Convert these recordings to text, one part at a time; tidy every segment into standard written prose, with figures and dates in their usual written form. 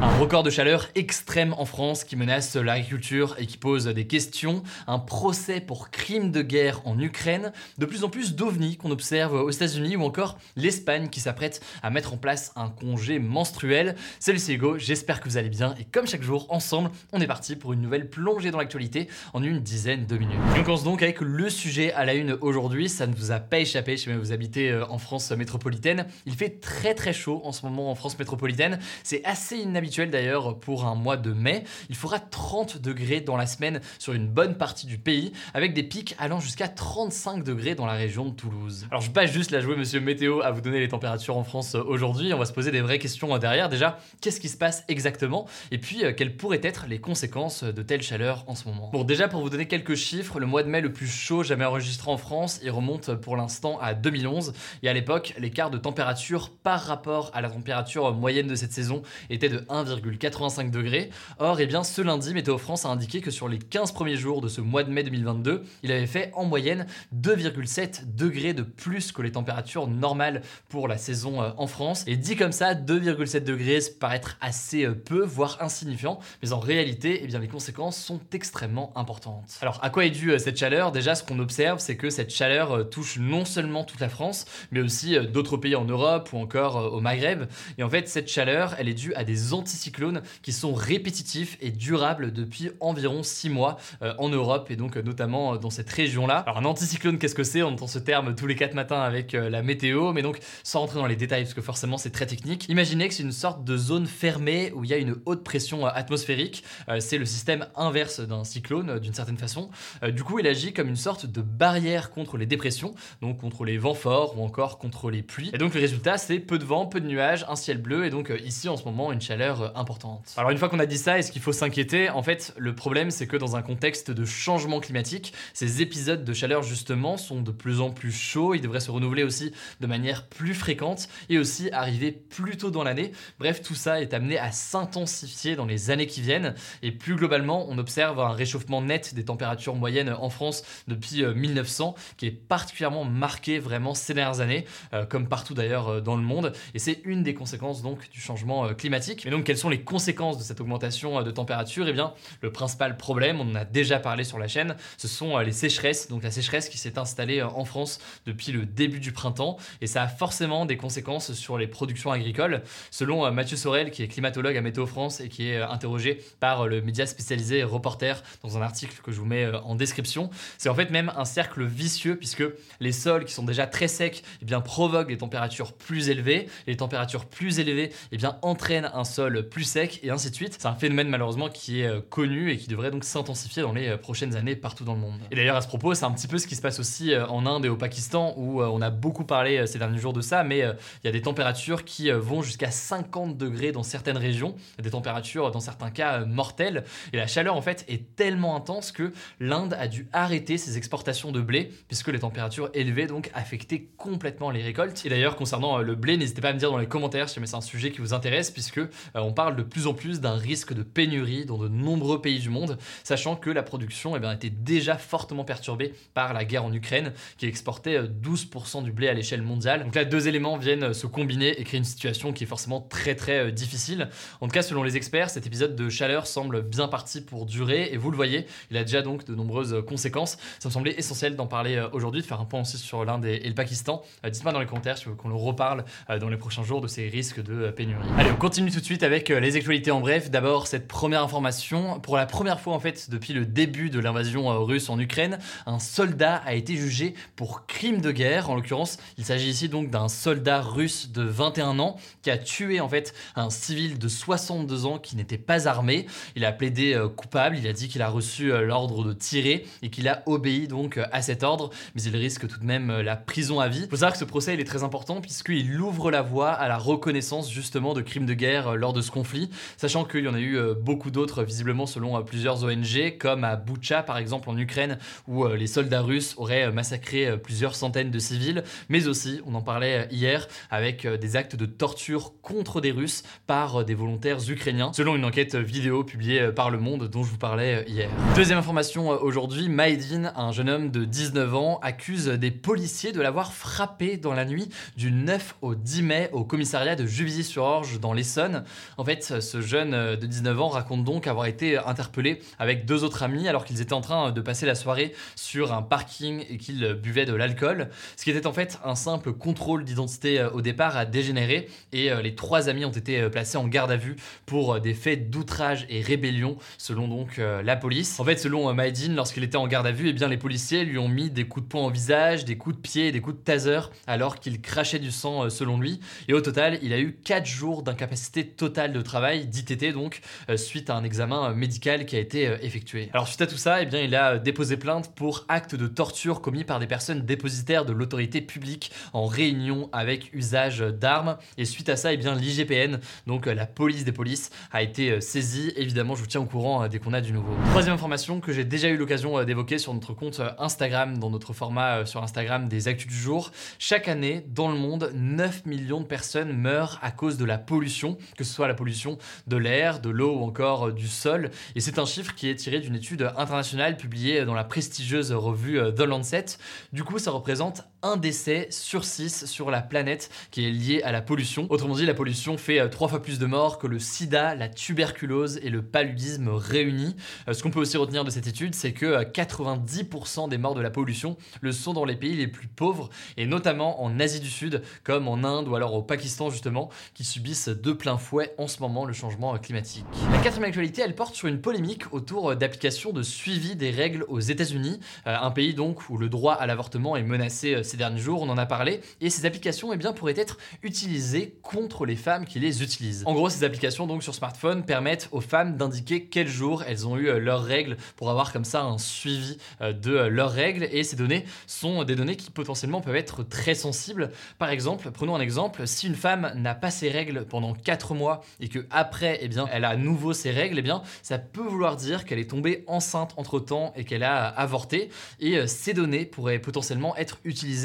Un record de chaleur extrême en France qui menace l'agriculture et qui pose des questions. Un procès pour crime de guerre en Ukraine. De plus en plus d'ovnis qu'on observe aux États-Unis ou encore l'Espagne qui s'apprête à mettre en place un congé menstruel. Salut, c'est Hugo, j'espère que vous allez bien. Et comme chaque jour, ensemble, on est parti pour une nouvelle plongée dans l'actualité en une dizaine de minutes. Et on commence donc avec le sujet à la une aujourd'hui. Ça ne vous a pas échappé, je sais même que vous habitez en France métropolitaine. Il fait très chaud en ce moment en France métropolitaine. C'est assez inhabituel d'ailleurs pour un mois de mai. Il fera 30 degrés dans la semaine sur une bonne partie du pays, avec des pics allant jusqu'à 35 degrés dans la région de Toulouse. Alors je vais pas juste la jouer monsieur Météo à vous donner les températures en France aujourd'hui, on va se poser des vraies questions derrière. Déjà, qu'est-ce qui se passe exactement? Et puis, quelles pourraient être les conséquences de telle chaleur en ce moment? Bon, déjà pour vous donner quelques chiffres, le mois de mai le plus chaud jamais enregistré en France, il remonte pour l'instant à 2011, et à l'époque, l'écart de température par rapport à la température moyenne de cette saison était de 1,85 degrés. Or, eh bien, ce lundi, Météo France a indiqué que sur les 15 premiers jours de ce mois de mai 2022, il avait fait en moyenne 2,7 degrés de plus que les températures normales pour la saison en France. Et dit comme ça, 2,7 degrés paraît être assez peu, voire insignifiant, mais en réalité, eh bien, les conséquences sont extrêmement importantes. Alors, à quoi est due cette chaleur? Déjà, ce qu'on observe, c'est que cette chaleur touche non seulement toute la France, mais aussi d'autres pays en Europe ou encore au Maghreb. Et en fait, cette chaleur, elle est due à des anticyclones qui sont répétitifs et durables depuis environ 6 mois en Europe et donc notamment dans cette région-là. Alors un anticyclone, qu'est-ce que c'est? On entend ce terme tous les 4 matins avec la météo, mais donc sans rentrer dans les détails parce que forcément c'est très technique. Imaginez que c'est une sorte de zone fermée où il y a une haute pression atmosphérique. C'est le système inverse d'un cyclone d'une certaine façon. Du coup, il agit comme une sorte de barrière contre les dépressions, donc contre les vents forts ou encore contre les pluies. Et donc le résultat, c'est peu de vent, peu de nuages, un ciel bleu et donc ici en ce moment une chaleur importante. Alors une fois qu'on a dit ça, est-ce qu'il faut s'inquiéter? En fait, le problème c'est que dans un contexte de changement climatique, ces épisodes de chaleur justement sont de plus en plus chauds, ils devraient se renouveler aussi de manière plus fréquente et aussi arriver plus tôt dans l'année. Bref, tout ça est amené à s'intensifier dans les années qui viennent et plus globalement, on observe un réchauffement net des températures moyennes en France depuis 1900 qui est particulièrement marqué vraiment ces dernières années, comme partout d'ailleurs dans le monde et c'est une des conséquences donc du changement climatique. Et donc, quelles sont les conséquences de cette augmentation de température? Eh bien, le principal problème, on en a déjà parlé sur la chaîne, ce sont les sécheresses, donc la sécheresse qui s'est installée en France depuis le début du printemps, et ça a forcément des conséquences sur les productions agricoles. Selon Mathieu Sorel, qui est climatologue à Météo France et qui est interrogé par le média spécialisé Reporter dans un article que je vous mets en description, c'est en fait même un cercle vicieux puisque les sols qui sont déjà très secs, eh bien, provoquent des températures plus élevées, et les températures plus élevées, eh bien, entraînent un sol plus sec et ainsi de suite. C'est un phénomène malheureusement qui est connu et qui devrait donc s'intensifier dans les prochaines années partout dans le monde. Et d'ailleurs à ce propos, c'est un petit peu ce qui se passe aussi en Inde et au Pakistan où on a beaucoup parlé ces derniers jours de ça, mais il y a des températures qui vont jusqu'à 50 degrés dans certaines régions, des températures dans certains cas mortelles et la chaleur en fait est tellement intense que l'Inde a dû arrêter ses exportations de blé puisque les températures élevées donc affectaient complètement les récoltes. Et d'ailleurs concernant le blé, n'hésitez pas à me dire dans les commentaires si c'est un sujet qui vous intéresse puisque on parle de plus en plus d'un risque de pénurie dans de nombreux pays du monde, sachant que la production était déjà fortement perturbée par la guerre en Ukraine, qui exportait 12% du blé à l'échelle mondiale. Donc là, deux éléments viennent se combiner et créer une situation qui est forcément très difficile. En tout cas, selon les experts, cet épisode de chaleur semble bien parti pour durer, et vous le voyez, il a déjà donc de nombreuses conséquences. Ça me semblait essentiel d'en parler aujourd'hui, de faire un point aussi sur l'Inde et le Pakistan. Dites-moi dans les commentaires si vous voulez qu'on le reparle dans les prochains jours de ces risques de pénurie. Allez, on continue tout de suite avec avec les actualités en bref. D'abord, cette première information. Pour la première fois, en fait, depuis le début de l'invasion russe en Ukraine, un soldat a été jugé pour crime de guerre. En l'occurrence, il s'agit ici donc d'un soldat russe de 21 ans qui a tué, en fait, un civil de 62 ans qui n'était pas armé. Il a plaidé coupable. Il a dit qu'il a reçu l'ordre de tirer et qu'il a obéi donc à cet ordre. Mais il risque tout de même la prison à vie. Il faut savoir que ce procès, il est très important puisqu'il ouvre la voie à la reconnaissance justement de crimes de guerre lors de ce conflit, sachant qu'il y en a eu beaucoup d'autres visiblement selon plusieurs ONG, comme à Boutcha par exemple en Ukraine où les soldats russes auraient massacré plusieurs centaines de civils, mais aussi, on en parlait hier, avec des actes de torture contre des Russes par des volontaires ukrainiens, selon une enquête vidéo publiée par Le Monde dont je vous parlais hier. Deuxième information aujourd'hui, Maïdine, un jeune homme de 19 ans, accuse des policiers de l'avoir frappé dans la nuit du 9 au 10 mai au commissariat de Juvisy-sur-Orge dans l'Essonne. En fait, ce jeune de 19 ans raconte donc avoir été interpellé avec deux autres amis alors qu'ils étaient en train de passer la soirée sur un parking et qu'ils buvaient de l'alcool. Ce qui était en fait un simple contrôle d'identité au départ a dégénéré et les trois amis ont été placés en garde à vue pour des faits d'outrage et rébellion selon donc la police. En fait, selon Maïdine, lorsqu'il était en garde à vue, eh bien, les policiers lui ont mis des coups de poing au visage, des coups de pied et des coups de taser alors qu'il crachait du sang selon lui. Et au total, il a eu 4 jours d'incapacité totale de travail, d'ITT donc, suite à un examen médical qui a été effectué. Alors suite à tout ça, eh bien, il a déposé plainte pour acte de torture commis par des personnes dépositaires de l'autorité publique en réunion avec usage d'armes. Et suite à ça, eh bien, l'IGPN, donc la police des polices, a été saisie. Évidemment, je vous tiens au courant dès qu'on a du nouveau. Troisième information que j'ai déjà eu l'occasion d'évoquer sur notre compte Instagram, dans notre format sur Instagram des Actus du jour. Chaque année, dans le monde, 9 millions de personnes meurent à cause de la pollution, que ce soit la pollution de l'air, de l'eau ou encore du sol. Et c'est un chiffre qui est tiré d'une étude internationale publiée dans la prestigieuse revue The Lancet. Du coup, ça représente un décès sur 6 sur la planète qui est lié à la pollution. Autrement dit, la pollution fait 3 fois plus de morts que le sida, la tuberculose et le paludisme réunis. Ce qu'on peut aussi retenir de cette étude, c'est que 90% des morts de la pollution le sont dans les pays les plus pauvres, et notamment en Asie du Sud, comme en Inde ou alors au Pakistan justement, qui subissent de plein fouet en ce moment le changement climatique. La quatrième actualité, elle porte sur une polémique autour d'applications de suivi des règles aux États-Unis, un pays donc où le droit à l'avortement est menacé ces derniers jours, on en a parlé, et ces applications eh bien, pourraient être utilisées contre les femmes qui les utilisent. En gros, ces applications donc sur smartphone permettent aux femmes d'indiquer quel jour elles ont eu leurs règles pour avoir comme ça un suivi de leurs règles, et ces données sont des données qui potentiellement peuvent être très sensibles. Par exemple, prenons un exemple, si une femme n'a pas ses règles pendant 4 mois et que après, eh bien, elle a à nouveau ses règles, eh bien, ça peut vouloir dire qu'elle est tombée enceinte entre-temps et qu'elle a avorté, et ces données pourraient potentiellement être utilisées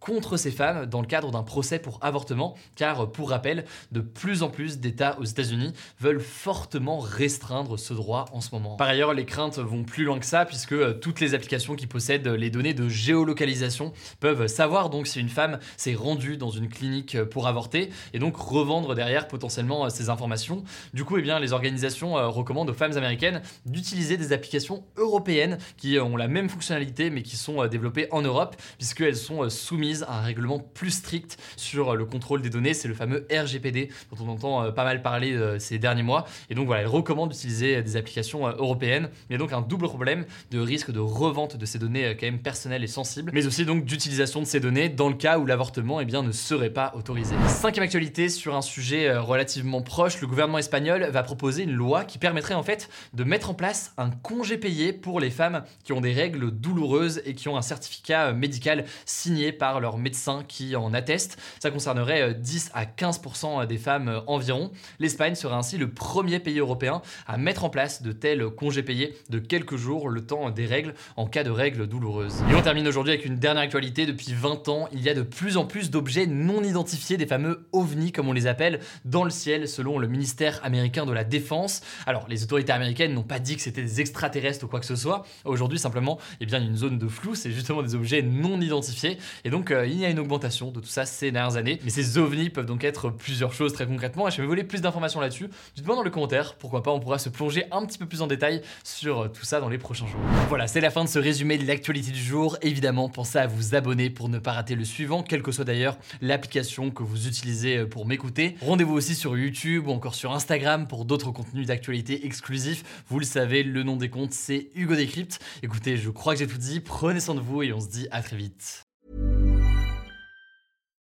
contre ces femmes dans le cadre d'un procès pour avortement, car pour rappel, de plus en plus d'États aux États-Unis veulent fortement restreindre ce droit en ce moment. Par ailleurs, les craintes vont plus loin que ça, puisque toutes les applications qui possèdent les données de géolocalisation peuvent savoir donc si une femme s'est rendue dans une clinique pour avorter, et donc revendre derrière potentiellement ces informations. Du coup, eh bien, les organisations recommandent aux femmes américaines d'utiliser des applications européennes qui ont la même fonctionnalité, mais qui sont développées en Europe, puisqu'elles sont soumises à un règlement plus strict sur le contrôle des données, c'est le fameux RGPD dont on entend pas mal parler ces derniers mois, et donc voilà, elle recommande d'utiliser des applications européennes. Il y a donc un double problème de risque de revente de ces données quand même personnelles et sensibles, mais aussi donc d'utilisation de ces données dans le cas où l'avortement eh bien, ne serait pas autorisé. Cinquième actualité sur un sujet relativement proche, le gouvernement espagnol va proposer une loi qui permettrait en fait de mettre en place un congé payé pour les femmes qui ont des règles douloureuses et qui ont un certificat médical signé par leurs médecins qui en attestent. Ça concernerait 10 à 15% des femmes environ. L'Espagne serait ainsi le premier pays européen à mettre en place de tels congés payés de quelques jours le temps des règles en cas de règles douloureuses. Et on termine aujourd'hui avec une dernière actualité. Depuis 20 ans, il y a de plus en plus d'objets non identifiés, des fameux ovnis comme on les appelle, dans le ciel selon le ministère américain de la Défense. Alors les autorités américaines n'ont pas dit que c'était des extraterrestres ou quoi que ce soit. Aujourd'hui simplement, eh bien, il y a une zone de flou, c'est justement des objets non identifiés. Et donc donc il y a une augmentation de tout ça ces dernières années. Mais ces ovnis peuvent donc être plusieurs choses très concrètement. Et si vous voulez plus d'informations là-dessus, dites-moi dans les commentaires. Pourquoi pas, on pourra se plonger un petit peu plus en détail sur tout ça dans les prochains jours. Voilà, c'est la fin de ce résumé de l'actualité du jour. Évidemment, pensez à vous abonner pour ne pas rater le suivant, quelle que soit d'ailleurs l'application que vous utilisez pour m'écouter. Rendez-vous aussi sur YouTube ou encore sur Instagram pour d'autres contenus d'actualité exclusifs. Vous le savez, le nom des comptes, c'est Hugo Décrypte. Écoutez, je crois que j'ai tout dit. Prenez soin de vous et on se dit à très vite.